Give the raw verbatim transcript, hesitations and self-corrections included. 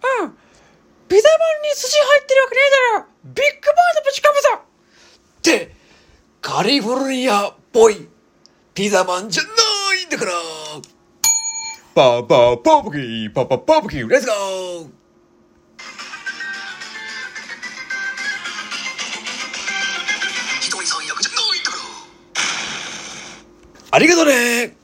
うん。ピザまんに寿司入ってるわけねえだろ。ビッグバーのぶちかぶさって、カリフォルニアっぽいピザまんじゃないんだから。パパパブキー、パパパブキー、レッツゴー。ありがとうね。